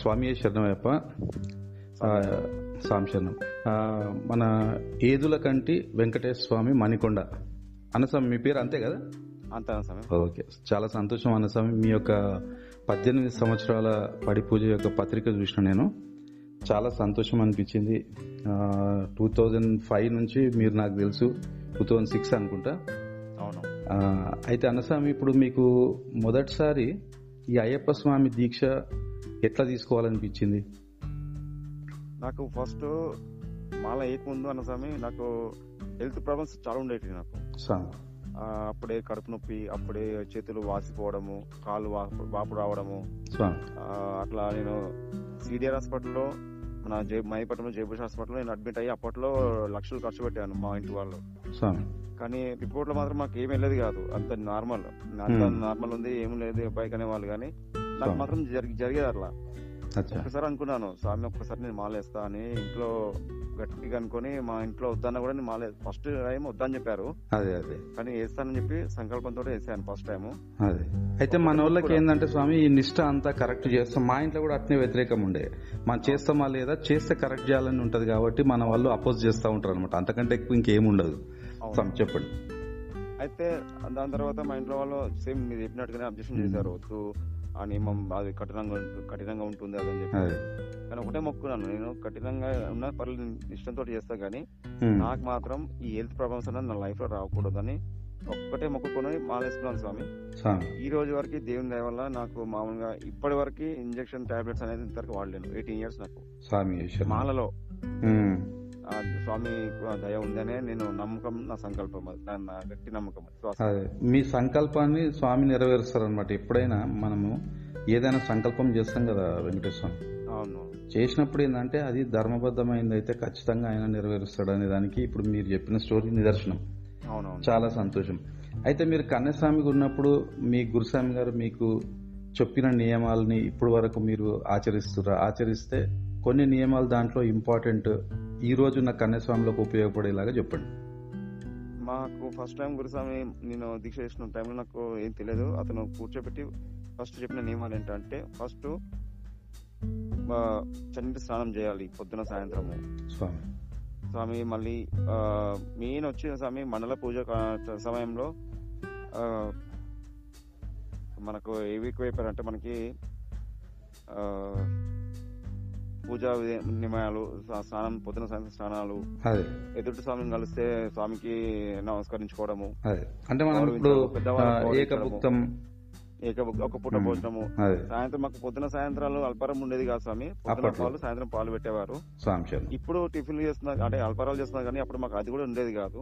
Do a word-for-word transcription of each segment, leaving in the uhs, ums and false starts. స్వామియే శరణమయ్యప్ప, సాంశరణం. మన ఏదుల కంటి వెంకటేశ్వర స్వామి, మణికొండ. అన్నస్వామి మీ పేరు అంతే కదా? అంతే అన్నస్వామి. ఓకే, చాలా సంతోషం అన్నస్వామి. మీ యొక్క పద్దెనిమిది సంవత్సరాల పడి పూజ యొక్క పత్రిక చూసిన నేను, చాలా సంతోషం అనిపించింది. టూ థౌజండ్ ఫైవ్ నుంచి మీరు నాకు తెలుసు, టూ థౌజండ్ సిక్స్ అనుకుంటా. అవును. అయితే అన్నస్వామి, ఇప్పుడు మీకు మొదటిసారి ఈ అయ్యప్ప స్వామి దీక్ష ఎట్లా తీసుకోవాలనిపించింది? నాకు ఫస్ట్ మాల ఏకముందు అన్నస్వామి నాకు హెల్త్ ప్రాబ్లమ్స్ చాలా ఉండేవి. నాకు అప్పుడే కడుపు నొప్పి, అప్పుడే చేతులు వాసిపోవడము, కాళ్ళు వాపు రావడము. అట్లా నేను సిడిఆర్ హాస్పిటల్లో, మన మహిపట్నంలో జయపుష్ హాస్పిటల్లో నేను అడ్మిట్ అయ్యి అప్పట్లో లక్షలు ఖర్చు పెట్టాను మా ఇంటి వాళ్ళు. కానీ రిపోర్ట్లో మాత్రం మాకు ఏమి వెళ్ళేది కాదు, అంత నార్మల్ అంత నార్మల్ ఉంది, ఏమి లేదు అబ్బాయి అనే వాళ్ళు. కానీ నాకు మాత్రం జరిగేది అట్లా. ఒక్కసారి అనుకున్నాను, స్వామి ఒక్కసారి నేను మాలేస్తా అని ఇంట్లో గట్టిగా అనుకుని, మా ఇంట్లో వద్దన్నా కూడా నేను మాలేదు. ఫస్ట్ టైం వద్దని చెప్పారు, అదే అదే కానీ వేస్తానని చెప్పి సంకల్పంతో వేసాను ఫస్ట్ టైం. అదే అయితే మన వాళ్ళకి ఏంటంటే స్వామి, ఈ నిష్ట అంతా కరెక్ట్ చేస్తాం. మా ఇంట్లో కూడా అట్నే వ్యతిరేకం ఉండే, మనం చేస్తామా లేదా, చేస్తే కరెక్ట్ చేయాలని ఉంటది కాబట్టి మన వాళ్ళు అపోజ్ చేస్తూ ఉంటారు అనమాట. అంతకంటే ఎక్కువ ఇంకేముండదు. చెప్పండి. అయితే దాని తర్వాత మా ఇంట్లో వాళ్ళు సేమ్ మీరు చెప్పినట్టుగానే అబ్జెక్షన్ చేశారు, వద్దు ఆ నియమం అది కఠినంగా కఠినంగా ఉంటుంది అదని చెప్పి. కానీ ఒకటే మొక్కున్నాను, నేను కఠినంగా ఉన్నా పర్లేదు ఇష్టంతో చేస్తా, కానీ నాకు మాత్రం ఈ హెల్త్ ప్రాబ్లమ్స్ అనేది నా లైఫ్ లో రాకూడదని ఒక్కటే మొక్కుకొని మానేసుకున్నాను స్వామి. ఈ రోజు వరకు దేవుని దయ వల్ల నాకు మామూలుగా ఇప్పటి వరకు ఇంజక్షన్ టాబ్లెట్స్ అనేది ఇంతవరకు వాడలేను. ఎయిటీన్ ఇయర్స్ నాకు మాలలో స్వామి దయ ఉందనే నేను నమ్మకం, నా సంకల్పం, నా గట్టి నమ్మకం. మీ సంకల్పాన్ని స్వామి నెరవేరుస్తారనమాట. ఎప్పుడైనా మనము ఏదైనా సంకల్పం చేస్తాం కదా వెంకటేశ్వర, అవును, చేసినప్పుడు ఏంటంటే అది ధర్మబద్ధమైంది అయితే ఖచ్చితంగా ఆయన నెరవేరుస్తాడు అనే దానికి ఇప్పుడు మీరు చెప్పిన స్టోరీ నిదర్శనం. అవును, చాలా సంతోషం. అయితే మీరు కన్యస్వామికి ఉన్నప్పుడు మీ గురుస్వామి గారు మీకు చెప్పిన నియమాలని ఇప్పుడు వరకు మీరు ఆచరిస్తురా? ఆచరిస్తే కొన్ని నియమాలు దాంట్లో ఇంపార్టెంట్, ఈ రోజు నా కన్యస్వామిలోకి ఉపయోగపడేలాగా చెప్పండి. మాకు ఫస్ట్ టైం గురుస్వామి నేను దీక్ష చేసిన టైంలో నాకు ఏం తెలియదు. అతను కూర్చోబెట్టి ఫస్ట్ చెప్పిన నియమాలు ఏంటంటే, ఫస్ట్ చన్నీటి స్నానం చేయాలి పొద్దున సాయంత్రము స్వామి. మళ్ళీ మెయిన్ వచ్చిన స్వామి మండల పూజ సమయంలో మనకు ఏవి అంటే మనకి పూజా నియమాలు, స్నానం పొద్దున సాయంత్రం స్నానాలు, ఎదుటి స్వామిని కలిస్తే స్వామికి నమస్కరించుకోవడము, అంటే మనం ఇప్పుడు ఏకభుక్తం ఏకభుక్ ఒక పూట భోజనము. సాయంత్రం మాకు పొద్దున సాయంత్రాలు అల్పారం ఉండేది కాదు స్వామి, పొద్దున పాలు సాయంత్రం పాలు పెట్టేవారు. ఇప్పుడు టిఫిన్లు చేస్తున్నారు అంటే అల్పారాలు చేస్తున్నారు, కానీ అప్పుడు మాకు అది కూడా ఉండేది కాదు.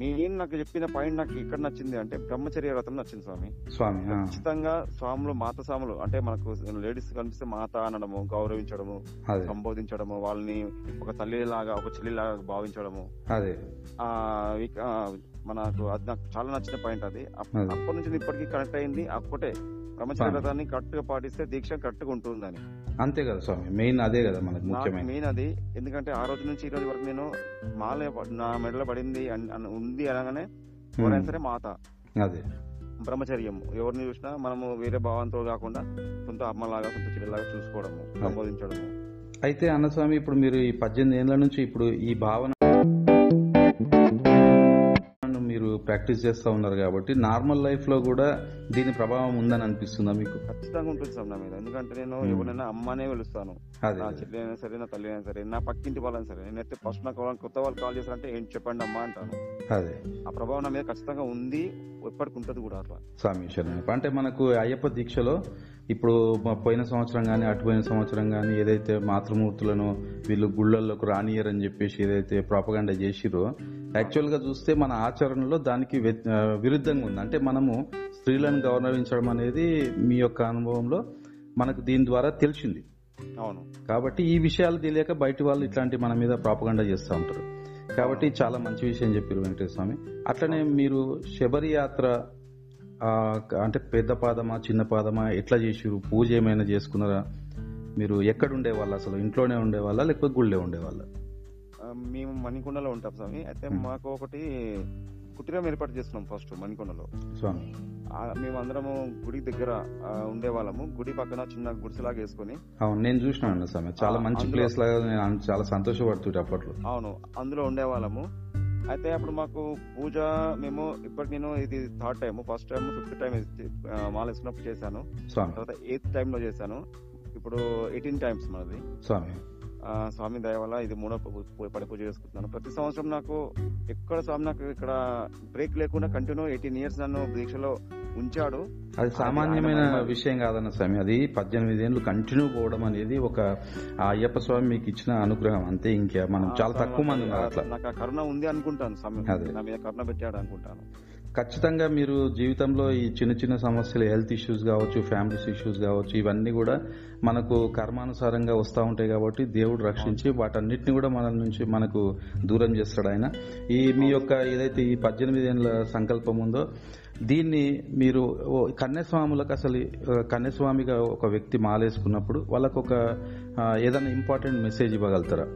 మీరేం నాకు చెప్పిన పాయింట్ నాకు ఇక్కడ నచ్చింది అంటే బ్రహ్మచర్య వ్రతం నచ్చింది స్వామి. స్వామి ఖచ్చితంగా స్వాములు మాత స్వాములు అంటే మనకు లేడీస్ కనిపిస్తే మాత అనడము, గౌరవించడము, సంబోధించడము, వాళ్ళని ఒక తల్లి లాగా ఒక చెల్లి లాగా భావించడము, అదే మనకు అది నాకు చాలా నచ్చిన పాయింట్. అది అప్పటి నుంచి ఇప్పటికీ కనెక్ట్ అయింది. ఒక్కటే బ్రహ్మచర్య వ్రతాన్ని కరెక్ట్ గా పాటిస్తే దీక్ష కరెక్ట్ గా ఉంటుందని. అంతే కదా స్వామి, మెయిన్ అదే కదా మనకు ముఖ్యమైన మెయిన్ అది. ఎందుకంటే ఆ రోజు నుంచి ఈ రోజు వరకు నేను మాల నా మెడలో పడింది ఉంది అనగానే ఎవరైనా సరే మాత, అదే బ్రహ్మచర్యం. ఎవరిని చూసినా మనము వేరే భావంతో కాకుండా సొంత అమ్మలాగా సొంత చెల్లెలాగా చూసుకోవడము, సంబోధించడము. అయితే అన్నస్వామి, ఇప్పుడు మీరు ఈ పద్దెనిమిది ఏళ్ళ నుంచి ఇప్పుడు ఈ భావన మీరు ప్రాక్టీస్ చేస్తూ ఉన్నారు కాబట్టి నార్మల్ లైఫ్ లో కూడా దీని ప్రభావం ఉందని అనిపిస్తుందా మీకు? ఖచ్చితంగా ఉంటుంది సార్ నా మీద. ఎందుకంటే నేను ఎవరైనా అమ్మనే పిలుస్తాను, నా చెల్లి అయినా సరే, నా తల్లి అయినా సరే, నా పక్కింటి వాళ్ళైనా సరే. నేనైతే ఫస్ట్ నాకు కొత్త వాళ్ళు కాల్ చేశారంటే ఏం చెప్పండి అమ్మా అంటాను. అదే ఆ ప్రభావం నా మీద ఖచ్చితంగా ఉంది, ఎప్పటికి ఉంటుంది కూడా. అట్లా స్వామి శరణం. అంటే మనకు అయ్యప్ప దీక్షలో ఇప్పుడు పోయిన సంవత్సరం కానీ అటుపోయిన సంవత్సరం కానీ ఏదైతే మాతృమూర్తులను వీళ్ళు గుళ్ళల్లోకి రానియరని చెప్పేసి ఏదైతే ప్రాపగాండా చేసిరో, యాక్చువల్గా చూస్తే మన ఆచరణలో దానికి విరుద్ధంగా ఉంది. అంటే మనము స్త్రీలను గౌరవించడం అనేది మీ యొక్క అనుభవంలో మనకు దీని ద్వారా తెలిసింది. అవును. కాబట్టి ఈ విషయాలు తెలియక బయటి వాళ్ళు ఇట్లాంటి మన మీద ప్రాపగాండా చేస్తూ ఉంటారు. కాబట్టి చాలా మంచి విషయం చెప్పారు వెంకటేశ్వర స్వామి. అట్లనే మీరు శబరి యాత్ర అంటే పెద్ద పాదమా చిన్న పాదమా ఎట్లా చేసారు? పూజ ఏమైనా చేసుకున్నారా? మీరు ఎక్కడ ఉండేవాళ్ళు? అసలు ఇంట్లోనే ఉండేవాళ్ళ లేకపోతే గుళ్ళే ఉండేవాళ్ళ? మేము మణికొండలో ఉంటాం స్వామి. అయితే మాకు ఒకటి కుటీరం ఏర్పాటు చేసుకున్నాం ఫస్ట్ మణికొండలో. మేమందరము గుడి దగ్గర ఉండే వాళ్ళము, గుడి పక్కన చిన్న గుడిసెలాగా వేసుకుని. నేను చూసినాను స్వామి, చాలా మంచి ప్లేస్ లాగా, చాలా సంతోషపడుతుంటే అప్పట్లో. అవును, అందులో ఉండేవాళ్ళము. అయితే అప్పుడు మాకు పూజ, మేము ఇప్పటికి నేను ఇది third time, first time fifth time మాల వేసుకున్నప్పుడు చేశాను, తర్వాత ఎయిత్ టైమ్ లో చేశాను, ఇప్పుడు ఎయిటీన్ టైమ్స్ మనది. స్వామి స్వామి దయ వల్ల ఇది మూడో పడి పూజ చేసుకుంటున్నాను. ప్రతి సంవత్సరం నాకు ఎక్కడ స్వామి నాకు ఇక్కడ బ్రేక్ లేకుండా కంటిన్యూ ఎయిటీన్ ఇయర్స్ నన్ను దీక్షలో ఉంచాడు. అది సామాన్యమైన విషయం కాదన్న స్వామి, అది పద్దెనిమిది ఏళ్ళు కంటిన్యూ పోవడం అనేది ఒక ఆ అయ్యప్ప స్వామి మీకు ఇచ్చిన అనుగ్రహం, అంతే. ఇంకా మనం చాలా తక్కువ మంది ఉన్నారు. నాకు ఆ కరుణ ఉంది అనుకుంటాను స్వామి, నా మీద కరుణ పెట్టాడు అనుకుంటాను. ఖచ్చితంగా మీరు జీవితంలో ఈ చిన్న చిన్న సమస్యలు, హెల్త్ ఇష్యూస్ కావచ్చు, ఫ్యామిలీస్ ఇష్యూస్ కావచ్చు, ఇవన్నీ కూడా మనకు కర్మానుసారంగా వస్తూ ఉంటాయి. కాబట్టి దేవుడు రక్షించి వాటన్నిటిని కూడా మన నుంచి మనకు దూరం చేస్తాడు ఆయన. ఈ మీ యొక్క ఏదైతే ఈ పద్దెనిమిది ఏళ్ళ సంకల్పం ఉందో, దీన్ని మీరు కన్యాస్వాములకు, అసలు కన్యాస్వామిగా ఒక వ్యక్తి మాలేసుకున్నప్పుడు వాళ్ళకు ఒక ఏదైనా ఇంపార్టెంట్ మెసేజ్ ఇవ్వగలుగుతారా?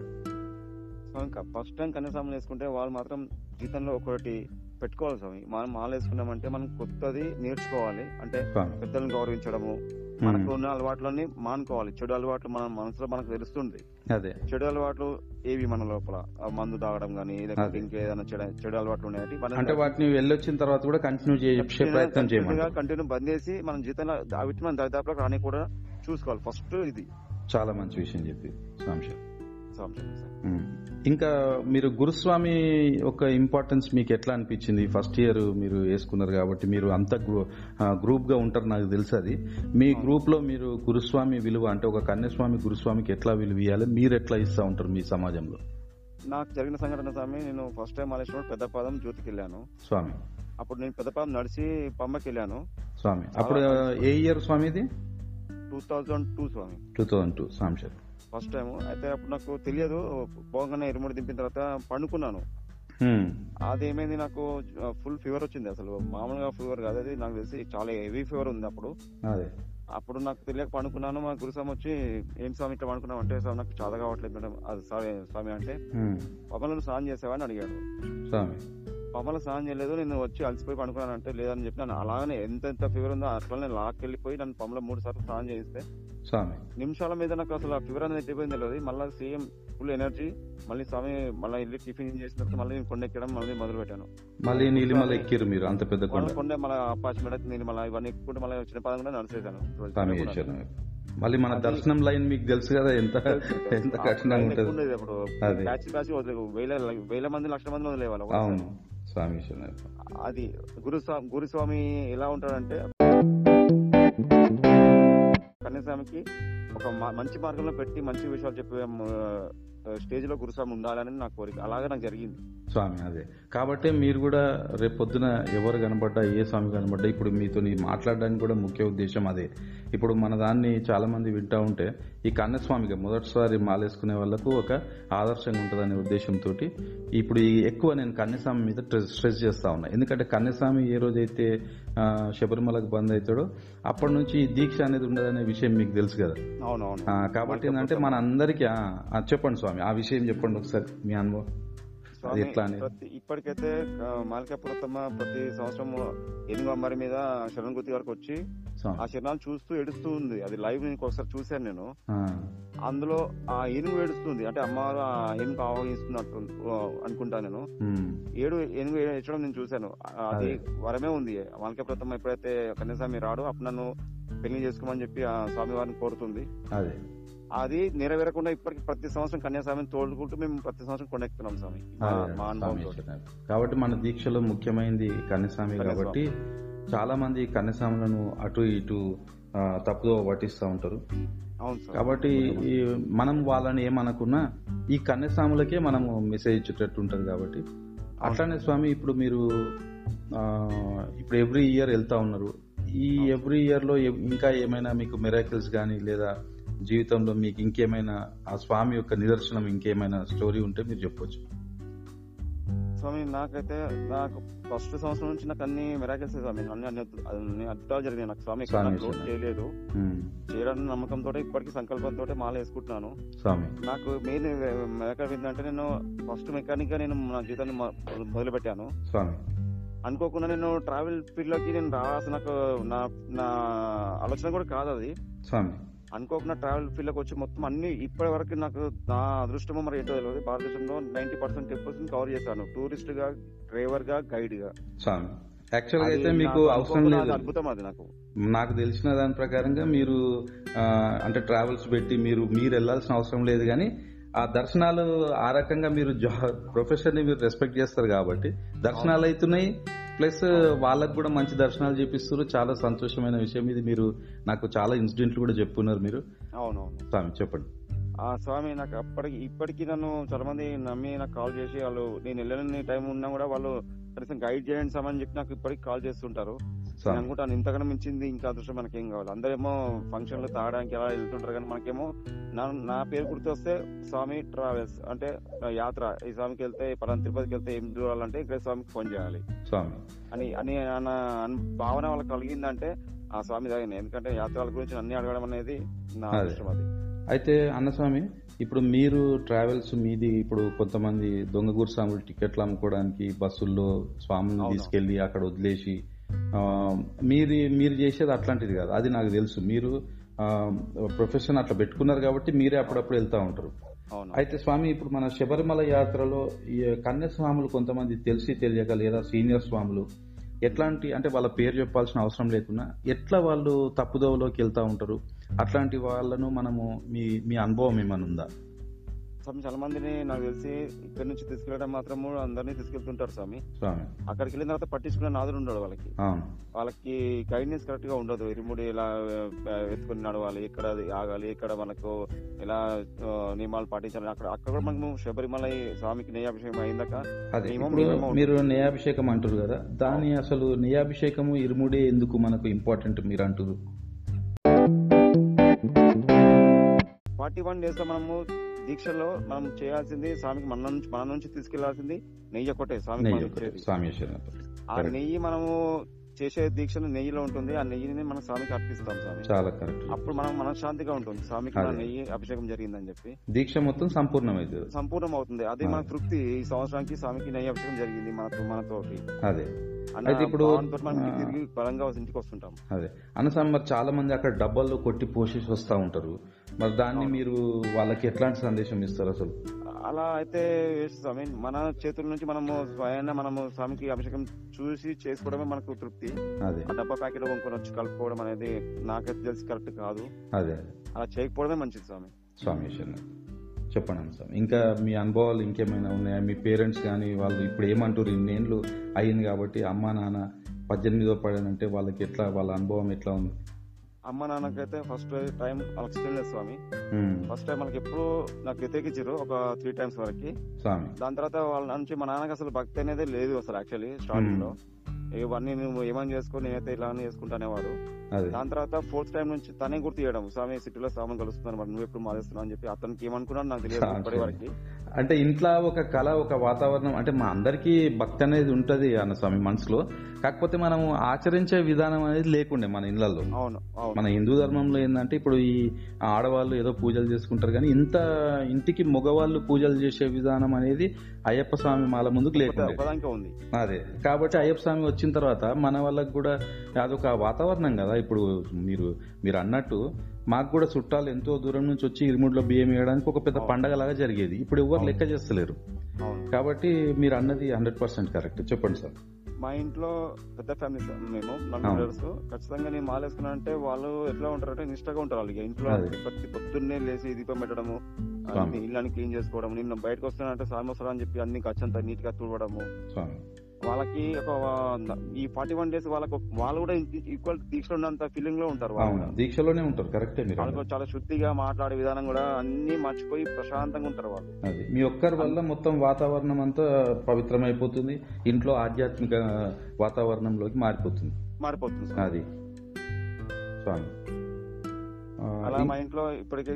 ఫస్ట్ టైం కన్యాస్వాములు వేసుకుంటే వాళ్ళు మాత్రం జీతంలో ఒకటి పెట్టుకోవాలి స్వామి. మనం మాలేసుకున్నామంటే మనం కొత్తది నేర్చుకోవాలి, అంటే పెద్దలను గౌరవించడము, మనకు ఉన్న అలవాట్లన్నీ మానుకోవాలి. చెడు అలవాట్లు మన మనసులో మనకు తెలుస్తుంది. అదే చెడు అలవాట్లు ఏవి మన లోపల, మందు తాగడం గానీ లేకపోతే ఇంకేదైనా చెడు అలవాట్లు ఉన్నాయి అంటే వాటిని వెళ్ళొచ్చిన తర్వాత కూడా కంటిన్యూ చేసే ప్రయత్నం చేయాలి. కంటిన్యూ బంద్ చేసి మనం జీతంలో అవిటి మన దరిదాపులకు రాని కూడా చూసుకోవాలి ఫస్ట్. ఇది చాలా మంచి విషయం చెప్పి సాంశ. ఇంకా మీరు గురుస్వామి ఒక ఇంపార్టెన్స్ మీకు ఎట్లా అనిపించింది? ఫస్ట్ ఇయర్ మీరు వేసుకున్నారు కాబట్టి మీరు అంత గ్రూప్ గా ఉంటారు నాకు తెలుసు. అది మీ గ్రూప్ లో మీరు గురుస్వామి విలువ అంటే ఒక కన్యాస్వామి గురుస్వామికి ఎట్లా విలువ ఇవ్వాలి, మీరు ఎట్లా ఇస్తా ఉంటారు మీ సమాజంలో? నాకు జరిగిన సంఘటన స్వామి, నేను ఫస్ట్ టైం మాలేసినప్పుడు పెద్దపాదం జ్యోతికి వెళ్ళాను స్వామి. అప్పుడు నేను పెద్దపాదం నడిచి పంబకి వెళ్ళాను స్వామి. అప్పుడు ఏ ఇయర్ స్వామి? ఇది టూ థౌజండ్ టూ స్వామి, టూ థౌజండ్ టూ స్వామి, ఫస్ట్ టైం. అయితే అప్పుడు నాకు తెలియదు, పోగానే ఇరుముడి దింపిన తర్వాత పండుకున్నాను. అదేమైంది, నాకు ఫుల్ ఫీవర్ వచ్చింది. అసలు మామూలుగా ఫీవర్ కాదు, అది నాకు తెలిసి చాలా హెవీ ఫీవర్ ఉంది అప్పుడు. అప్పుడు నాకు తెలియక పండుకున్నాను. మా గురుస్వామి వచ్చి, ఏం స్వామి ఇట్లా పండుకున్నాం అంటే, స్వామి నాకు చాలా కావట్లేదు మేడం అది సారీ స్వామి అంటే, పవన్లను స్నానం చేసావా అని అడిగాడు. పవన్లు స్నానం చేయలేదు, నేను వచ్చి అలసిపోయి పండుకున్నాను అంటే, లేదని చెప్పి నన్ను అలాగనే ఎంత ఎంత ఫీవర్ ఉందో అట్లనే లాక్కెళ్ళిపోయి నన్ను పవన్లో మూడు సార్లు స్నానం చేస్తే నిమిషాల మీద నాకు అసలు ఆ ఫీవర్ అనేది ఎట్టిపోయింది తెలియదు. మళ్ళీ సేమ్ ఫుల్ ఎనర్జీ మళ్ళీ స్వామి, మళ్ళీ వెళ్ళి టిఫిన్ చేసిన తర్వాత మళ్ళీ కొండ ఎక్కడం మళ్ళీ మొదలు పెట్టాను. మళ్ళీ కొండ మళ్ళీ అపాచ్ మీద నేను మళ్ళీ ఇవన్నీ ఎక్కుంటే మళ్ళీ వచ్చిన పదం కూడా నడిచేసాను. మళ్ళీ మన దర్శనం లైన్ మీకు తెలుసు కదా, ఎంత ఎంత కఠినంగా ఉంటుంది. అప్పుడు కాచి కాచి వదిలేదు, వేల వేల మంది లక్షల మంది వదిలేవాళ్ళు. అవును స్వామి, అది గురుస్వామి. గురుస్వామి ఎలా ఉంటాడంటే కన్యాస్వామికి ఒక మంచి మార్గంలో పెట్టి మంచి విషయాలు చెప్పే స్టేజ్ లో గురుస్వామి ఉండాలని నా కోరిక. అలాగే నాకు జరిగింది స్వామి. అదే కాబట్టి మీరు కూడా రేపొద్దున ఎవరు కనబడ్డా, ఏ స్వామి కనబడ్డా, ఇప్పుడు మీతో మాట్లాడడానికి కూడా ముఖ్య ఉద్దేశం అదే. ఇప్పుడు మన దాన్ని చాలా మంది వింటా ఉంటే ఈ కన్యాస్వామిగా మొదటిసారి మాలేసుకునే వాళ్ళకు ఒక ఆదర్శంగా ఉంటుందనే ఉద్దేశంతో ఇప్పుడు ఎక్కువ నేను కన్యాస్వామి మీద స్ట్రెస్ చేస్తా ఉన్నా. ఎందుకంటే కన్యాస్వామి ఏ రోజైతే శబరిమలకు బంద్ అవుతాడో అప్పటి నుంచి దీక్ష అనేది ఉండదనే విషయం మీకు తెలుసు కదా. కాబట్టి ఏంటంటే మన అందరికీ చెప్పండి స్వామి, ఆ విషయం చెప్పండి ఒకసారి మీ అనుభవం ఎట్లా అనేది. ఇప్పటికైతే మాలికాపురతమ్మ ప్రతి సంవత్సరం ఎనిమిది అమ్మారి మీద శరణగుతి వరకు వచ్చి ఆ శరణాలు చూస్తూ ఏడుస్తూ ఉంది. అది లైవ్ నేను ఒకసారి చూశాను నేను. అందులో ఆ ఏనుగు ఏడుస్తుంది అంటే అమ్మవారు ఆ ఏనుగు ఆహ్వానిస్తున్నట్టు అనుకుంటాను నేను. ఏడు ఏనుగు ఏడ్చడం నేను చూశాను. అది వరమే ఉంది. మాలికాపురతమ్మ ఎప్పుడైతే కన్యాస్వామి రాడు అప్పుడు నన్ను పెళ్లి చేసుకోమని చెప్పి ఆ స్వామి వారిని కోరుతుంది. అది నెరవేరకుండా ఇప్పటికి ప్రతి సంవత్సరం కన్యాస్వామిని తోడుకుంటూ మేము ప్రతి సంవత్సరం కొండెక్కుతున్నాం స్వామి. మా అనుభవం కాబట్టి మన దీక్షలో ముఖ్యమైనది కన్యాస్వామి. కాబట్టి చాలా మంది కన్యాస్వాములను అటు ఇటు తప్పుదో పట్టిస్తూ ఉంటారు. కాబట్టి మనం వాళ్ళని ఏమనుకున్నా ఈ కన్యాస్వాములకే మనము మెసేజ్ ఇచ్చేటట్టు ఉంటుంది. కాబట్టి అట్లానే స్వామి ఇప్పుడు మీరు ఇప్పుడు ఎవ్రీ ఇయర్ వెళ్తా ఉన్నారు. ఈ ఎవ్రీ ఇయర్ లో ఇంకా ఏమైనా మీకు మిరాకిల్స్ కానీ లేదా జీవితంలో మీకు ఇంకేమైనా ఆ స్వామి యొక్క నిదర్శనం ఇంకేమైనా స్టోరీ ఉంటే మీరు చెప్పొచ్చు స్వామి. నాకైతే నాకు ఫస్ట్ సంవత్సరం నుంచి నాకు అన్ని మిరాకిల్స్ స్వామి, అన్ని అద్భుతాలు జరిగినాయి నాకు స్వామి. చేయలేదు చేయడానికి నమ్మకంతో ఇప్పటికీ సంకల్పంతో మాల వేసుకుంటున్నాను స్వామి. నాకు మెయిన్ మెకానిక్ అంటే నేను ఫస్ట్ మెకానిక్ గా నేను నా జీవితాన్ని మొదలు పెట్టాను స్వామి. అనుకోకుండా నేను ట్రావెల్ ఫీల్డ్ లోకి నేను రావాల్సిన నా ఆలోచన కూడా కాదు అది. అనుకోకుండా ట్రావెల్ ఫీల్డ్ లోకి వచ్చి మొత్తం అన్ని ఇప్పటి వరకు నాకు నా అదృష్టమో మరి ఏంటో తెలియదు, భారతదేశంలో నైన్టీ పర్సెంట్ టెంపుల్స్ కవర్ చేశాను టూరిస్ట్ గా, డ్రైవర్ గా, గైడ్ గా. యాక్చువల్గా అయితే మీకు అవసరం లేదు. అద్భుతం అది. నాకు నాకు తెలిసిన దాని ప్రకారంగా మీరు అంటే ట్రావెల్స్ పెట్టి మీరు మీరు వెళ్లాల్సిన అవసరం లేదు. కానీ ఆ దర్శనాలు ఆ రకంగా మీరు ప్రొఫెషన్ ని మీరు రెస్పెక్ట్ చేస్తారు కాబట్టి దర్శనాలు అవుతున్నాయి, ప్లస్ వాళ్ళకు కూడా మంచి దర్శనాలు చూపిస్తున్నారు. చాలా సంతోషమైన విషయం ఇది. మీరు నాకు చాలా ఇన్సిడెంట్లు కూడా చెప్పున్నారు మీరు. అవునవును స్వామి, చెప్పండి. ఆ స్వామి నాకు అప్పటికి ఇప్పటికీ నన్ను చాలా మంది నమ్మి నాకు కాల్ చేసి వాళ్ళు నేను వెళ్ళని టైం ఉన్నా కూడా వాళ్ళు కనీసం గైడ్ చేయండి సామని చెప్పి నాకు ఇప్పటికి కాల్ చేస్తుంటారు. నేను అనుకుంటాను ఇంతకన్నా మించింది ఇంకా అదృష్టం మనకేం కావాలి. అందరేమో ఫంక్షన్లు తాగడానికి అలా వెళ్తుంటారు, కానీ మనకేమో నా నా పేరు గుర్తొస్తే స్వామి ట్రావెల్స్ అంటే యాత్ర, ఈ స్వామికి వెళ్తే పలానా తిరుపతికి వెళ్తే ఏం చూడాలంటే ఇక్కడ స్వామికి ఫోన్ చేయాలి అని అని భావన వాళ్ళకి కలిగిందంటే ఆ స్వామి తగిన. ఎందుకంటే యాత్రల గురించి అన్ని అడగడం అనేది నా అదృష్టం అది. అయితే అన్నస్వామి, ఇప్పుడు మీరు ట్రావెల్స్ మీది, ఇప్పుడు కొంతమంది దొంగగూరు స్వాములు టికెట్లు అమ్ముకోవడానికి బస్సుల్లో స్వామిని తీసుకెళ్లి అక్కడ వదిలేసి మీరు మీరు చేసేది అట్లాంటిది కాదు, అది నాకు తెలుసు. మీరు ప్రొఫెషన్ అట్లా పెట్టుకున్నారు కాబట్టి మీరే అప్పుడప్పుడు వెళ్తా ఉంటారు. అయితే స్వామి, ఇప్పుడు మన శబరిమల యాత్రలో కన్యాస్వాములు కొంతమంది తెలిసి తెలియక లేదా సీనియర్ స్వాములు ఎట్లాంటి అంటే వాళ్ళ పేరు చెప్పాల్సిన అవసరం లేకుండా ఎట్లా వాళ్ళు తప్పుదోవలోకి వెళ్తా ఉంటారు, అట్లాంటి వాళ్ళను మనము మీ మీ అనుభవం ఏమైనా ఉందా? స్వామి, చాలా మందిని నాకు తెలిసి ఇక్కడ నుంచి తీసుకెళ్ళడం మాత్రము అందరినీ తీసుకెళ్తుంటారు స్వామి. అక్కడికి వెళ్ళిన తర్వాత పట్టించుకునే నాదుడు ఉండడు వాళ్ళకి. వాళ్ళకి గైడెన్స్ కరెక్ట్ గా ఉండదు. ఇరుముడి ఇలా ఎత్తుకుని నడవాలి, ఎక్కడ ఆగాలి, ఎక్కడ మనకు ఇలా నియమాలు పాటించాలి. అక్కడ అక్కడ కూడా మనము శబరిమల స్వామికి నేయాభిషేకం అయిందాక మీరు నేయాభిషేకం అంటారు కదా, దాని అసలు నేయాభిషేకము ఇరుముడే ఎందుకు మనకు ఇంపార్టెంట్ మీరు అంటారు? ఫార్టీ వన్ డేస్ లో మనము దీక్షలో మనం చేయాల్సింది స్వామికి మన నుంచి మన నుంచి తీసుకెళ్లాల్సింది నెయ్యి ఒకటే స్వామి. ఆ నెయ్యి మనము చేసే దీక్షలో నెయ్యిలో ఉంటుంది. ఆ నెయ్యిని మనం స్వామికి అర్పిస్తాం స్వామి. అప్పుడు మనం మనశ్శాంతిగా ఉంటుంది స్వామికి మన నెయ్యి అభిషేకం జరిగిందని చెప్పి దీక్ష మొత్తం సంపూర్ణం అవుతుంది, సంపూర్ణం అవుతుంది. అదే మన తృప్తి, ఈ సంవత్సరానికి స్వామికి నెయ్యి అభిషేకం జరిగింది మనతో మనతోటి అదే. అయితే ఇప్పుడు బలంగా ఇంటికి వస్తుంటాం అదే అన్న స్వామి. మరి చాలా మంది అక్కడ డబ్బాల్లో కొట్టి పోషేసి వస్తూ ఉంటారు, మరి దాన్ని మీరు వాళ్ళకి ఎట్లాంటి సందేశం ఇస్తారు అసలు? అలా అయితే స్వామి మన చేతుల నుంచి మనము స్వయాన మనము స్వామికి అభిషేకం చూసి చేసుకోవడమే మనకు తృప్తి. డబ్బా ప్యాకెట్ కొనుక్కొని వచ్చి కలుపుకోవడం అనేది నాకైతే తెలిసి కరెక్ట్ కాదు. అదే అలా చేయకపోవడమే మంచిది స్వామి. స్వామి చెప్పండి స్వామి, ఇంకా మీ అనుభవాలు ఇంకేమైనా ఉన్నాయా? మీ పేరెంట్స్ కానీ వాళ్ళు ఇప్పుడు ఏమంటారు? ఇన్నేళ్ళు అయ్యింది కాబట్టి అమ్మా నాన్న పద్దెనిమిదో పడానంటే వాళ్ళకి ఎట్లా, వాళ్ళ అనుభవం ఎట్లా ఉంది? అమ్మ నాన్నకైతే ఫస్ట్ టైం వాళ్ళకి ఇష్టం లేదు స్వామి. ఫస్ట్ టైం వాళ్ళకి ఎప్పుడు నాకు వ్యతిరేకించారు ఒక త్రీ టైమ్స్ వరకు. దాని తర్వాత వాళ్ళ నుంచి మా నాన్నకి అసలు భక్తి అనేది లేదు అసలు. యాక్చువల్లీ స్టార్టింగ్ లో ఇవన్నీ నువ్వు ఏమని చేసుకుని నేనైతే ఇలా చేసుకుంటానేవాడు. దాని తర్వాత ఫోర్త్ టైం నుంచి తనే గుర్తు చేయడం, స్వామి సిటీలో స్వామిని కలుస్తున్నాను మరి నువ్వు ఎప్పుడు మారేస్తున్నావు అని చెప్పి. అతనికి ఏమనుకున్నాను నాకు తెలియదు ఇప్పటి వరకు. అంటే ఇంట్లో ఒక కళ, ఒక వాతావరణం అంటే మా అందరికీ భక్తి అనేది ఉంటది అన్న స్వామి మనసులో, కాకపోతే మనం ఆచరించే విధానం అనేది లేకుండే మన ఇళ్లలో. అవును, మన హిందూ ధర్మంలో ఏంటంటే ఇప్పుడు ఈ ఆడవాళ్ళు ఏదో పూజలు చేసుకుంటారు, కానీ ఇంత ఇంటికి మగవాళ్ళు పూజలు చేసే విధానం అనేది అయ్యప్ప స్వామి మాల ముందుకు లేకుండే. అదే కాబట్టి అయ్యప్ప స్వామి వచ్చిన తర్వాత మన వాళ్ళకు కూడా అదొక వాతావరణం కదా. ఇప్పుడు మీరు మీరు అన్నట్టు మాకు కూడా చుట్టాలు ఎంతో దూరం నుంచి వచ్చి ఇరుముడిలో బియ్యం వేయడానికి ఒక పెద్ద పండగ లాగా జరిగేది. ఇప్పుడు ఎవరు లెక్క చేస్తలేరు కాబట్టి మీరు అన్నది హండ్రెడ్ పర్సెంట్ కరెక్ట్. చెప్పండి సార్. మా ఇంట్లో పెద్ద ఫ్యామిలీ మేము నలుగురు. ఖచ్చితంగా నేను మాలేసుకున్నా అంటే వాళ్ళు ఎట్లా ఉంటారంటే నిష్టగా ఉంటారు. వాళ్ళు ఇంట్లో ప్రతి పొద్దున్నే లేసి దీపం పెట్టడము, ఇళ్ళని క్లీన్ చేసుకోవడం, నిన్న బయటకు వస్తున్నానంటే సామోసరా అని చెప్పి అన్ని ఖచ్చితంగా నీట్ గా తుడవడము. వాళ్ళకి ఒక ఈ ఫార్టీ వన్ డేస్ వాళ్ళకి వాళ్ళు కూడా ఈక్వల్ దీక్షలో ఉన్నంత ఫీలింగ్ లో ఉంటారు. దీక్షలోనే ఉంటారు కరెక్టే. వాళ్ళకి చాలా శుద్ధిగా మాట్లాడే విధానం కూడా అన్ని మర్చిపోయి ప్రశాంతంగా ఉంటారు వాళ్ళు. అది మీ ఒక్కరి వల్ల మొత్తం వాతావరణం అంతా పవిత్రమైపోతుంది, ఇంట్లో ఆధ్యాత్మిక వాతావరణంలోకి మారిపోతుంది మారిపోతుంది అది స్వామి. అలా మా ఇంట్లో ఇప్పటికే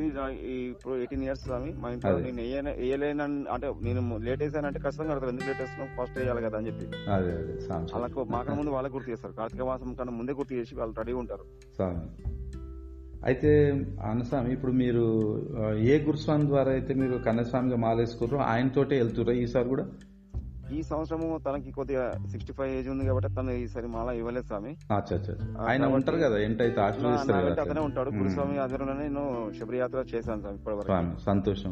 ఇప్పుడు ఎయిటీన్ ఇయర్స్ స్వామి. మా ఇంట్లో నేను వేయలేను అంటే నేను లేట్ వేసానంటే ఖచ్చితంగా అడతారు, ఎందుకు లేట్ వేస్తున్నా ఫస్ట్ వేయాలి కదా అని చెప్పి. వాళ్ళకు మాకన్నా ముందు వాళ్ళకి గుర్తు చేస్తారు, కార్తీక మాసం కన్నా ముందే గుర్తు చేసి వాళ్ళు రెడీగా ఉంటారు. అయితే అన్నస్వామి, ఇప్పుడు మీరు ఏ గురుస్వామి ద్వారా అయితే మీరు కన్యస్వామిగా మాలేసుకుర్రో ఆయనతోటే వెళ్తుర్రా ఈసారి కూడా? ఈ సంవత్సరము తనకి కొద్దిగా సిక్స్టీ ఫైవ్ ఏజ్ ఉంది కాబట్టి తను ఈసారి మాల ఇవ్వలేదు స్వామి. అతనే ఉంటాడు గురుస్వామి ఆధ్వర్యంలోనే నేను శబరియాత్ర చేశాను స్వామి ఇప్పటి వరకు. సంతోషం.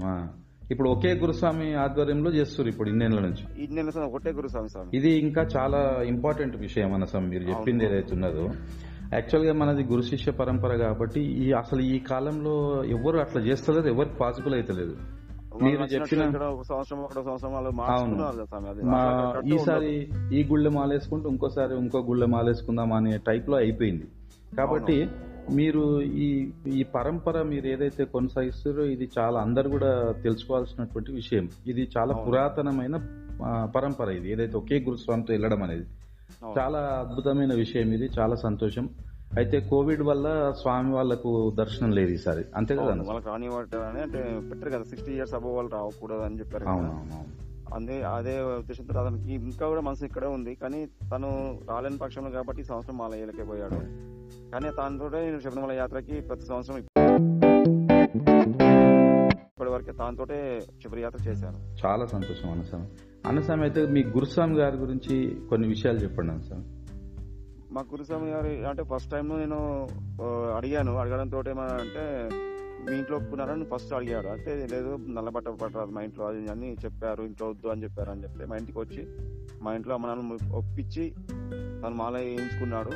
ఇప్పుడు ఒకే గురుస్వామి ఆధ్వర్యంలో చేస్తున్నారు ఇప్పుడు ఇన్నేళ్ల నుంచి? ఇన్నేళ్ల సార్ ఒకటే గురుస్వామి స్వామి. ఇది ఇంకా చాలా ఇంపార్టెంట్ విషయం అన్న స్వామి మీరు చెప్పింది ఏదైతే ఉన్నదో. యాక్చువల్గా మనది గురు శిష్య పరంపర కాబట్టి ఈ అసలు ఈ కాలంలో ఎవరు అట్లా చేస్తలేదు, ఎవరికి పాసిబుల్ అయితే లేదు. ఈసారి ఈ గుళ్ళ మాలేసుకుంటూ ఇంకోసారి ఇంకో గుళ్ళ మాలేసుకుందాం అనే టైప్ లో అయిపోయింది. కాబట్టి మీరు ఈ ఈ పరంపర మీరు ఏదైతే కొనసాగిస్తారో ఇది చాలా అందరు కూడా తెలుసుకోవాల్సినటువంటి విషయం. ఇది చాలా పురాతనమైన పరంపర, ఇది ఏదైతే ఒకే గురుస్వామితో వెళ్ళడం అనేది చాలా అద్భుతమైన విషయం. ఇది చాలా సంతోషం. అయితే కోవిడ్ వల్ల స్వామి వాళ్ళకు దర్శనం లేదు ఈసారి, అంతే కదా? వాళ్ళకి రానివ్వని అంటే పెట్టారు కదా, సిక్స్టీ ఇయర్స్ అబౌవ్ వాళ్ళు రావకూడదు అని చెప్పారు. అందే అదే ఉద్దేశంతో అతనికి ఇంకా కూడా మనసు ఇక్కడే ఉంది, కానీ తను రాలేని పక్షంలో కాబట్టి ఈ సంవత్సరం మాల ఏలకైపోయాడు. కానీ తాను నేను శబరిమల యాత్రకి ప్రతి సంవత్సరం ఇప్పటి వరకు తానుతోటే శబరియాత్ర చేశాను. చాలా సంతోషం అన్నస్వామి. అన్నస్వామి అయితే మీ గురుస్వామి గారి గురించి కొన్ని విషయాలు చెప్పండి అన్నస్వామి. మా గురుస్వామి గారు అంటే ఫస్ట్ టైం నేను అడిగాను, అడగడంతో ఏమన్నా అంటే మీ ఇంట్లో ఒప్పుకున్నారని ఫస్ట్ అడిగాడు. అయితే లేదు నల్ల బట్ట పట్టరాదు మా ఇంట్లో అది అని చెప్పారు, ఇంట్లో వద్దు అని చెప్పారు. అని చెప్తే మా ఇంటికి వచ్చి మా ఇంట్లో అమ్మ నాన్న ఒప్పించి తను మాల వేయించుకున్నాడు.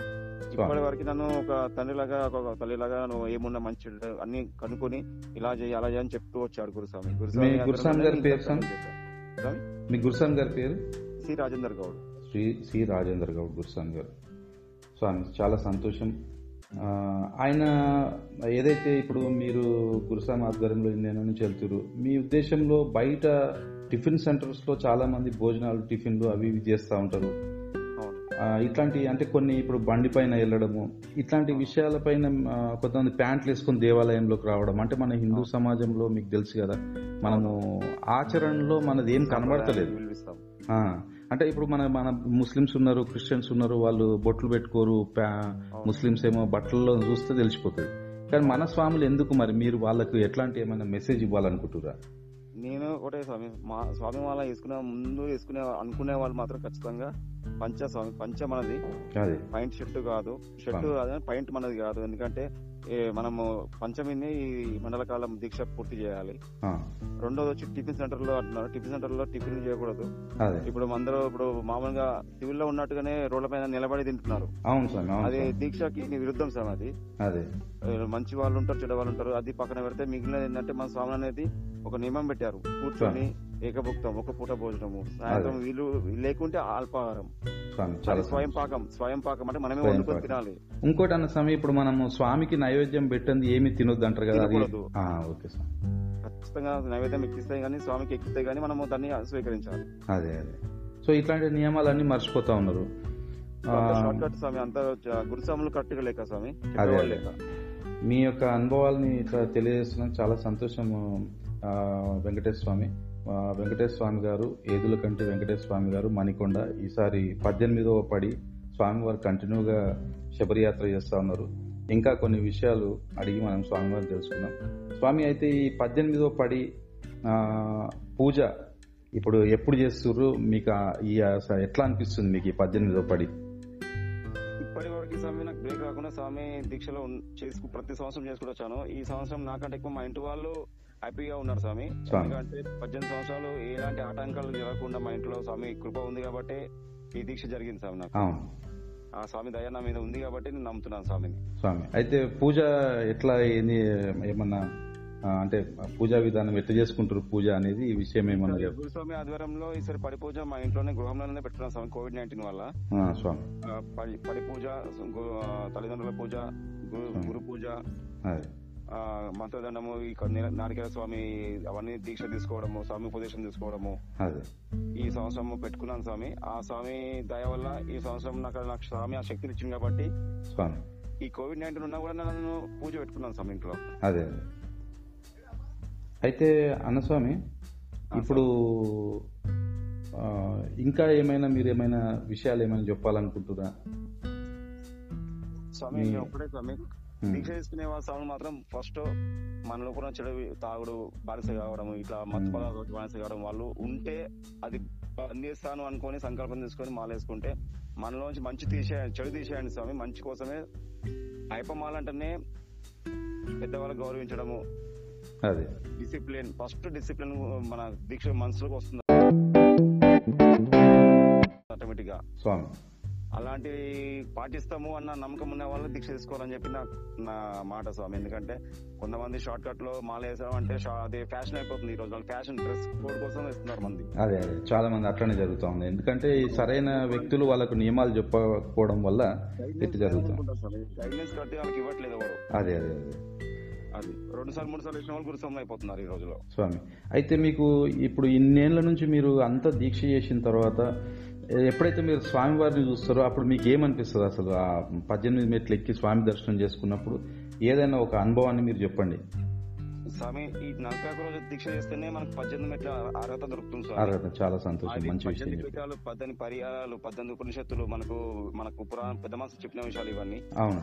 ఇప్పటి వరకు నన్ను ఒక తండ్రిలాగా ఒక తల్లిలాగా నువ్వు ఏమున్నా మంచి అన్ని కనుక్కొని ఇలా చేయి అలా చేయని చెప్తూ వచ్చాడు గురుస్వామి. గురుస్వామి గారి పేరు? గురుస్వామి గారి పేరు శ్రీ రాజేంద్ర గౌడ్. శ్రీ శ్రీ రాజేంద్ర గౌడ్ గురుస్వామి గారు. స్వామి చాలా సంతోషం. ఆయన ఏదైతే ఇప్పుడు మీరు గురుస్వామి ఆధ్వర్యంలో నేను నుంచి వెళ్తురు, మీ ఉద్దేశంలో బయట టిఫిన్ సెంటర్స్లో చాలామంది భోజనాలు టిఫిన్లు అవి ఇవి చేస్తూ ఉంటారు. ఇట్లాంటి అంటే కొన్ని ఇప్పుడు బండి పైన వెళ్ళడము ఇట్లాంటి విషయాలపైన కొంతమంది ప్యాంట్లు వేసుకుని దేవాలయంలోకి రావడం అంటే మన హిందూ సమాజంలో మీకు తెలుసు కదా, మనము ఆచరణలో మనది ఏం కనబడతలేదు. అంటే ఇప్పుడు మన మన ముస్లిమ్స్ ఉన్నారు, క్రిస్టియన్స్ ఉన్నారు, వాళ్ళు బొట్లు పెట్టుకోరు, ముస్లిమ్స్ ఏమో బట్టల్లో చూస్తే తెలిసిపోతుంది. కానీ మన స్వాములు ఎందుకు మరి మీరు వాళ్ళకు ఎట్లాంటి ఏమైనా మెసేజ్ ఇవ్వాలనుకుంటురా? నేను ఒకటే స్వామి, మా స్వామి వాళ్ళ వేసుకునే ముందు వేసుకునే అనుకునే వాళ్ళు మాత్రం ఖచ్చితంగా పంచ స్వామి. పంచ మనది, పైంట్ షర్ట్ కాదు, షర్ట్ అదే పైంట్ మనది కాదు. ఎందుకంటే మనము పంచమిని ఈ మండలకాలం దీక్ష పూర్తి చేయాలి. రెండోది వచ్చి టిఫిన్ సెంటర్ లో అంటున్నారు, టిఫిన్ సెంటర్ లో టిఫిన్ చేయకూడదు. ఇప్పుడు అందరూ ఇప్పుడు మామూలుగా సివిల్ లో ఉన్నట్టుగానే రోడ్ల పైన నిలబడి తింటున్నారు. అది దీక్షకి విరుద్ధం సార్. అది మంచి వాళ్ళు ఉంటారు, చెడ్డ వాళ్ళు ఉంటారు, అది పక్కన పెడితే మిగిలినది ఏంటంటే మన స్వామి అనేది ఒక నియమం పెట్టారు, కూర్చొని ఏకభుక్తం ఒక పూట భోజనము, సాయంత్రం వీళ్ళు లేకుంటే అల్పాహారం, స్వయం పాకం. స్వయం పాకం అంటే మనమే వండుకొని తినాలి. ఇంకోటి అన్న స్వామి ఇప్పుడు మనము స్వామికి నైవేద్యం పెట్టింది ఏమి తినొద్దు అంటారు కదా, ఖచ్చితంగా నైవేద్యం ఎక్కిస్తే గానీ స్వామికి ఎక్కితే గానీ మనము దాన్ని స్వీకరించాలి. అదే అదే సో ఇట్లాంటి నియమాలన్నీ మర్చిపోతా ఉన్నారు. షార్ట్ కట్ స్వామి, అంత గురుస్వాములు కరెక్ట్గా లేక స్వామి. మీ యొక్క అనుభవాలని ఇట్లా తెలియజేస్తున్నాం, చాలా సంతోషము. వెంకటేశ్వర స్వామి వెంకటేశ్వర స్వామి గారు ఏదులకంటి వెంకటేశ్వర స్వామి గారు మణికొండ ఈసారి పద్దెనిమిదవ పడి స్వామివారు కంటిన్యూగా శబరియాత్ర చేస్తూ ఉన్నారు. ఇంకా కొన్ని విషయాలు అడిగి మనం స్వామివారు తెలుసుకుందాం. స్వామి అయితే ఈ పద్దెనిమిదవ పడి పూజ ఇప్పుడు ఎప్పుడు చేస్తున్నారు? మీకు ఈ ఎట్లా అనిపిస్తుంది మీకు ఈ పద్దెనిమిదవ పడి? ఇప్పటి వరకు స్వామి నాకు బ్రేక్ రాకుండా స్వామి దీక్షలో చేసుకు ప్రతి సంవత్సరం చేసుకుంటూ వచ్చాను. ఈ సంవత్సరం నాకంటే ఎక్కువ మా ఇంటి వాళ్ళు హ్యాపీగా ఉన్నారు స్వామి. ఎందుకంటే పద్దెనిమిది సంవత్సరాలు ఎలాంటి ఆటంకాలు జరగకుండా మా ఇంట్లో స్వామి కృప ఉంది కాబట్టి ఈ దీక్ష జరిగింది స్వామి. నాకు ఆ స్వామి దయ నా మీద ఉంది కాబట్టి నేను నమ్ముతున్నాను స్వామిని. స్వామి అయితే పూజ ఎట్లా ఏంది ఏమన్నా అంటే పూజా విధానం ఎట్లా చేసుకుంటారు పూజ అనేది ఈ విషయం ఏమన్నా? గురుస్వామి ఆధ్వర్యంలో ఈసారి పడి పూజ మా ఇంట్లోనే గృహంలోనే పెట్టుకున్నాం స్వామి. కోవిడ్ నైన్టీన్ వల్ల పడి పూజ, తల్లిదండ్రుల పూజ, గురు పూజ, మంత్రదండము, ఈ నారికేళ స్వామి అవన్నీ దీక్ష తీసుకోవడము, స్వామి ఉపదేశం తీసుకోవడము ఈ సంవత్సరం పెట్టుకున్నాను స్వామి. ఆ స్వామి దయ వల్ల ఈ సంవత్సరం నాకు నాకు స్వామి ఆ శక్తిని ఇచ్చింది కాబట్టి ఈ కోవిడ్ నైన్టీన్ ఉన్నా కూడా నేను పూజ పెట్టుకున్నాను స్వామి ఇంట్లో. అదే అయితే అన్నస్వామి ఇప్పుడు ఇంకా ఏమైనా మీరు ఏమైనా విషయాలు ఏమైనా చెప్పాలనుకుంటున్నా స్వామి? ఒకటే స్వామి, దీక్ష తీసుకునే వాళ్ళ స్వామి మాత్రం ఫస్ట్ మనలో కూడా చెడు తాగుడు బానిస కావడం, ఇట్లా మత్తు పదార్థాలు బానిస కావడం వాళ్ళు ఉంటే అది అందిస్తాను అనుకుని సంకల్పం తీసుకొని మాలేసుకుంటే మనలోంచి మంచి తీసేయండి, చెడు తీసేయండి స్వామి. మంచి కోసమే అయ్యప్పమాలంటేనే పెద్దవాళ్ళు గౌరవించడము, అది డిసిప్లిన్, ఫస్ట్ డిసిప్లిన్ మన దీక్ష మనసులోకి వస్తుంది ఆటోమేటిక్ గా స్వామి. అలాంటివి పాటిస్తాము అన్న నమ్మకం ఉన్న వాళ్ళు దీక్ష తీసుకోవాలని చెప్పి నా నా మాట స్వామి. ఎందుకంటే కొంతమంది షార్ట్ కట్ లో మాల వేసాం అంటే అది ఫ్యాషన్ అయిపోతుంది. ఈ రోజు వాళ్ళు ఫ్యాషన్ డ్రెస్ కోడ్ కోసం వేస్తున్నారు మంది. అదే అదే చాలా మంది అట్లనే జరుగుతూ ఉంది. ఎందుకంటే సరైన వ్యక్తులు వాళ్ళకు నియమాలు చెప్పకపోవడం వల్ల ఎట్లా జరుగుతుంది, గైడెన్స్ కట్టి వాళ్ళకి ఇవ్వట్లేదు ఎవరు. అదే అదే అదే అది రెండు సార్లు మూడు సార్లు వేసిన వాళ్ళు గురుస్వామి అయిపోతున్నారు ఈ రోజులో స్వామి. అయితే మీకు ఇప్పుడు ఇన్నేళ్ల నుంచి మీరు అంత దీక్ష చేసిన తర్వాత ఎప్పుడైతే మీరు స్వామివారిని చూస్తారో అప్పుడు మీకు ఏమనిపిస్తుంది? అసలు ఆ పద్దెనిమిది మెట్లు ఎక్కి స్వామి దర్శనం చేసుకున్నప్పుడు ఏదైనా ఒక అనుభవాన్ని మీరు చెప్పండి స్వామి. ఈ నలభై ఒక్క రోజు దీక్ష చేస్తేనే మనకు పద్దెనిమిది మెట్ల అర్హత దొరుకుతుంది స్వామి. అర్హత చాలా సంతోషం, మంచి విషయాలు. పద్దెనిమిది పరిహారాలు, పద్దెనిమిది ఉపనిషత్తులు మనకు మనకు పురాణ పెద్ద మనసు చెప్పిన విషయాలు ఇవన్నీ. అవును,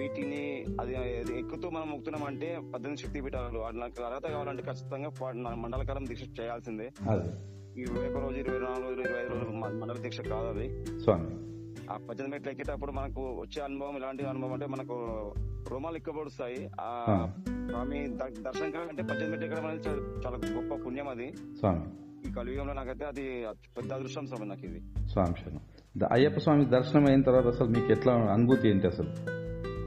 వీటిని అది ఎక్కుతూ మనం మొక్కుతున్నాం అంటే పద్దెనిమిది శక్తి పీఠాలు నాకు అర్హత కావాలంటే ఖచ్చితంగా మండలకాలం దీక్ష చేయాల్సిందే. ఇరవై ఒక రోజు, ఇరవై నాలుగు రోజులు, ఇరవై ఐదు రోజులు మండల దీక్ష కాదు అది స్వామి. ఆ పద్దెనిమిది మెట్లు ఎక్కేటప్పుడు మనకు వచ్చే అనుభవం ఎలాంటి అనుభవం అంటే మనకు రోమాలు ఎక్కబడుస్తాయి ఆ స్వామి దర్శనం. కావాలంటే పద్దెనిమిది మెట్లు ఎక్కడ అనేది చాలా గొప్ప పుణ్యం అది స్వామి. ఈ కలియుగంలో నాకైతే అది పెద్ద అదృష్టం స్వామి నాకు ఇది స్వామి. అయ్యప్ప స్వామి దర్శనం అయిన తర్వాత అసలు మీకు ఎట్లా అనుభూతి ఏంటి? అసలు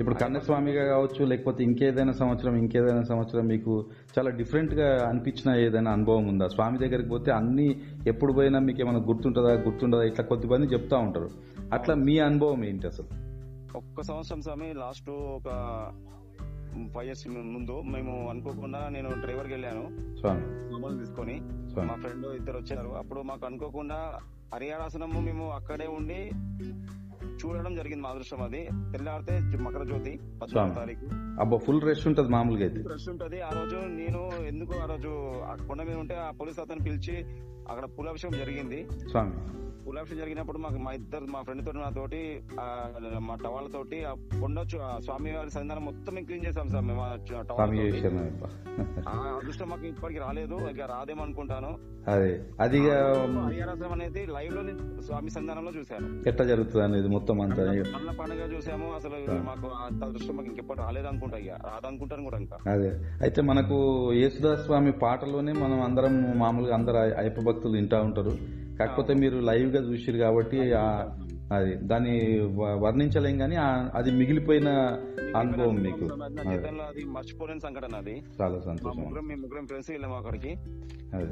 ఇప్పుడు కన్నస్వామిగా కావచ్చు, లేకపోతే ఇంకేదైనా సంవత్సరం ఇంకేదైనా సంవత్సరం మీకు చాలా డిఫరెంట్గా అనిపించిన ఏదైనా అనుభవం ఉందా? స్వామి దగ్గరికి పోతే అన్ని ఎప్పుడు పోయినా మీకు ఏమైనా గుర్తుంటుందా గుర్తుండదా ఇట్లా కొద్దిమంది చెప్తా ఉంటారు, అట్లా మీ అనుభవం ఏంటి? అసలు ఒక్క సంవత్సరం స్వామి, లాస్ట్ ఒక ఫైవ్ ఇయర్స్ ముందు మేము అనుకోకుండా నేను డ్రైవర్కి వెళ్ళాను స్వామి తీసుకొని. మా ఫ్రెండ్ ఇద్దరు వచ్చారు. అప్పుడు మాకు అనుకోకుండా హరిహరాసనము మేము అక్కడే ఉండి చూడడం జరిగింది. మా అదృష్టం అది. తెల్లారితే మకర జ్యోతి పద్నాలుగు తారీఖు. అబ్బా, ఫుల్ రష్ ఉంటది మామూలుగా అయితే. రష్ ఉంటది ఆ రోజు. నేను ఎందుకు ఆ రోజు కొండ మీద ఉంటే ఆ పోలీస్ అతను పిలిచి అక్కడ పూలాభిషేకం జరిగింది స్వామి. పూలాభిషేకం జరిగినప్పుడు మాకు మా ఇద్దరు మా ఫ్రెండ్ తోటి నాతోటి మా టవాళ్ళతోటి ఆ కొండ స్వామి వారి సన్నిధానం మొత్తం క్లీన్ చేసాం సార్ మేము. ఆ అదృష్టం మాకు ఇప్పటికి రాలేదు, ఇక రాదేమనుకుంటాను. అదే అది హరిహరాశ్రమం అనేది లైవ్ లో స్వామి సన్నిధానంలో చూసాను ఎట్లా జరుగుతుంది అనేది మొత్తం అంతా మళ్ళీ పండుగ చూసాము. అసలు మాకు అంత అదృష్టం మాకు ఇంకెప్పుడు రాలేదు అనుకుంటా, ఇక రాదనుకుంటాను కూడా ఇంకా. అదే అయితే మనకు యేసుదాస్ స్వామి పాటలోనే మనం అందరం మామూలుగా అందరు అయ్యప్ప భక్తులు వింటా ఉంటారు. కాకపోతే మీరు లైవ్ గా చూసారు కాబట్టి అది దాన్ని వర్ణించలేం, కానీ అది మిగిలిపోయిన అనుభవం మీకు మర్చిపోలేని సంఘటన అది. చాలా సంతోషం. ముగ్గురం ఫ్రెండ్స్ వెళ్ళాము అక్కడికి.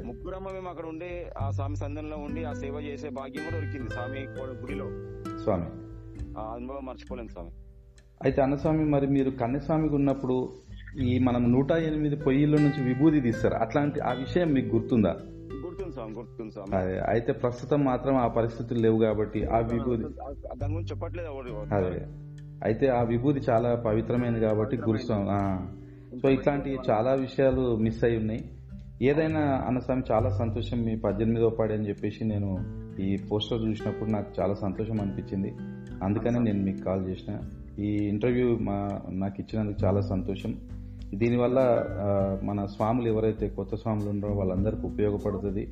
ముగ్గురమ్మ మేము అక్కడ ఉండి ఆ స్వామి సందనంలో ఉండి ఆ సేవ చేసే భాగ్యం కూడా దొరికింది స్వామి గుడిలో స్వామి. ఆ అనుభవం మర్చిపోలేం స్వామి. అయితే అన్నస్వామి, మరి మీరు కన్నస్వామికి ఉన్నప్పుడు ఈ మనం నూట ఎనిమిది పొయ్యిల నుంచి విభూతి తీస్తారు, అట్లాంటి ఆ విషయం మీకు గుర్తుందా? అదే అయితే ప్రస్తుతం మాత్రం ఆ పరిస్థితులు లేవు కాబట్టి ఆ విభూతి చెప్పట్లేదు. అదే అయితే ఆ విభూతి చాలా పవిత్రమైనది కాబట్టి గురుస్వామి. సో ఇట్లాంటి చాలా విషయాలు మిస్ అయి ఉన్నాయి. ఏదైనా అన్నస్వామి, చాలా సంతోషం. మీ పద్దెనిమిదో పాడి అని చెప్పేసి నేను ఈ పోస్టర్ చూసినప్పుడు నాకు చాలా సంతోషం అనిపించింది, అందుకనే నేను మీకు కాల్ చేసిన. ఈ ఇంటర్వ్యూ మా నాకు ఇచ్చినందుకు చాలా సంతోషం. దీనివల్ల మన స్వాములు ఎవరైతే కొత్త స్వాములు ఉన్నారో వాళ్ళందరికీ ఉపయోగపడుతుంది.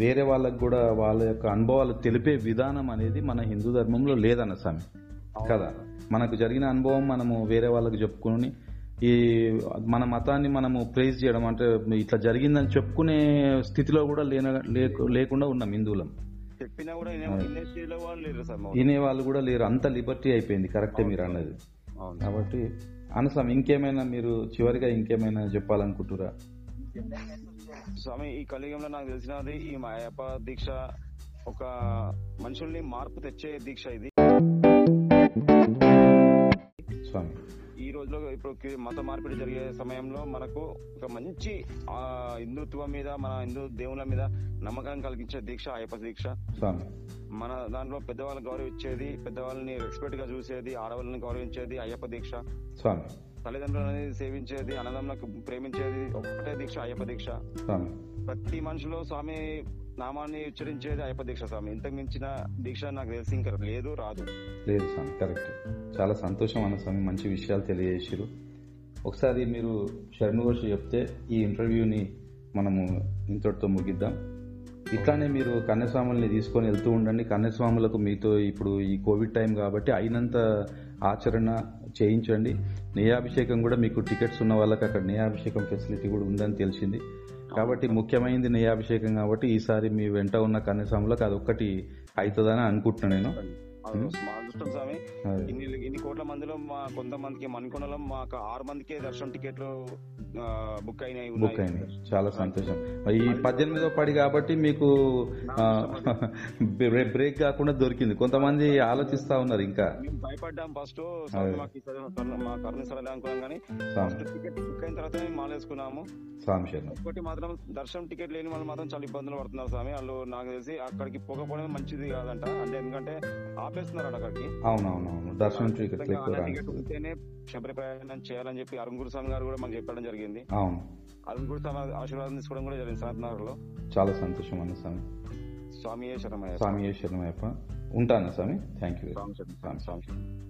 వేరే వాళ్ళకు కూడా వాళ్ళ యొక్క అనుభవాలు తెలిపే విధానం అనేది మన హిందూ ధర్మంలో లేదన్న స్వామి కదా. మనకు జరిగిన అనుభవం మనము వేరే వాళ్ళకు చెప్పుకుని ఈ మన మతాన్ని మనము ప్రైజ్ చేయడం అంటే ఇట్లా జరిగిందని చెప్పుకునే స్థితిలో కూడా లేకుండా ఉన్నాం హిందువులం. వినేవాళ్ళు కూడా లేరు, అంత లిబర్టీ అయిపోయింది. కరెక్టే మీరు అన్నది. కాబట్టి అనుసాం ఇంకేమైనా మీరు చివరిగా ఇంకేమైనా చెప్పాలనుకుంటురా స్వామి? ఈ కలియుగంలో నాకు తెలిసినది ఈ అయ్యప్ప దీక్ష ఒక మనుషుల్ని మార్పు తెచ్చే దీక్ష ఇది స్వామి. ఈ రోజులో ఇప్పుడు మత మార్పిడి జరిగే సమయంలో మనకు ఒక మంచి హిందుత్వం మీద మన హిందూ దేవుళ్ళ మీద నమ్మకాన్ని కలిగించే దీక్ష అయ్యప్ప దీక్ష స్వామి. మన దాంట్లో పెద్దవాళ్ళు గౌరవించేది, పెద్దవాళ్ళని రెస్పెక్ట్ గా చూసేది, ఆడవాళ్ళని గౌరవించేది అయ్యప్ప దీక్ష స్వామి. తల్లిదండ్రులని సేవించేది, అన్నదమ్ములకు ప్రేమించేది ఒక్కటే దీక్ష అయ్యప్ప దీక్ష స్వామి. ప్రతి మనిషిలో స్వామి నామాన్ని ఉచ్చరించేది అయ్యప్ప దీక్ష స్వామి. ఇంతకు మించిన దీక్ష నాకు తెలిసి ఇంకా లేదు, రాదు లేదు స్వామి. కరెక్ట్. చాలా సంతోషం అన్న స్వామి, మంచి విషయాలు తెలియజేశారు. ఒకసారి మీరు శరణు ఘోష్ చెప్తే ఈ ఇంటర్వ్యూని మనము ఇంతటితో ముగిద్దాం. ఇట్లానే మీరు కన్యాస్వాములని తీసుకొని వెళ్తూ ఉండండి. కన్యాస్వాములకు మీతో ఇప్పుడు ఈ కోవిడ్ టైం కాబట్టి అయినంత ఆచరణ చేయించండి. నేయాభిషేకం కూడా మీకు టికెట్స్ ఉన్న వాళ్ళకి అక్కడ నేయాభిషేకం ఫెసిలిటీ కూడా ఉందని తెలిసింది కాబట్టి ముఖ్యమైనది నేయాభిషేకం కాబట్టి ఈసారి మీ వెంట ఉన్న కన్యాస్వాములకు అదొక్కటి అవుతుందని అనుకుంటున్నాను నేను. మా అదృష్టం స్వామి, ఇన్ని ఇన్ని కోట్ల మందిలో మా కొంతమందికి మణికొండలో మాకు ఆరు మందికే దర్శనం టికెట్లు బుక్ అయినాయి బుక్ అయినాయి చాలా సంతోషం. ఈ పద్దెనిమిదో పడి కాబట్టి మీకు బ్రేక్ కాకుండా దొరికింది. కొంతమంది ఆలోచిస్తా ఉన్నారు ఇంకా భయపడ్డాం ఫస్ట్ కానీ టికెట్ బుక్ అయిన తర్వాత మాలేసుకున్నాము. ఒకటి మాత్రం దర్శనం టికెట్ లేని వాళ్ళు మాత్రం చాలా ఇబ్బందులు పడుతున్నారు స్వామి. వాళ్ళు నాకు తెలిసి అక్కడికి పోకపోవడం మంచిది కాదంట, అంటే ఎందుకంటే ఆపేస్తున్నారు అక్కడికి. అవునవునవును దర్శనం టికెట్ ఉంటేనే శబరి ప్రయాణం చేయాలని చెప్పి అరుణ్గురు స్వామి గారు కూడా మనకు చెప్పడం జరిగింది. అవును అరుణ్గురు స్వామి ఆశీర్వాదం తీసుకోవడం కూడా జరిగింది సాధనగర్లో. చాలా సంతోషం అన్న స్వామి. స్వామి శరణమయ్య. స్వామి శరణమయ్యప్ప. ఉంటాను స్వామి. Thank you.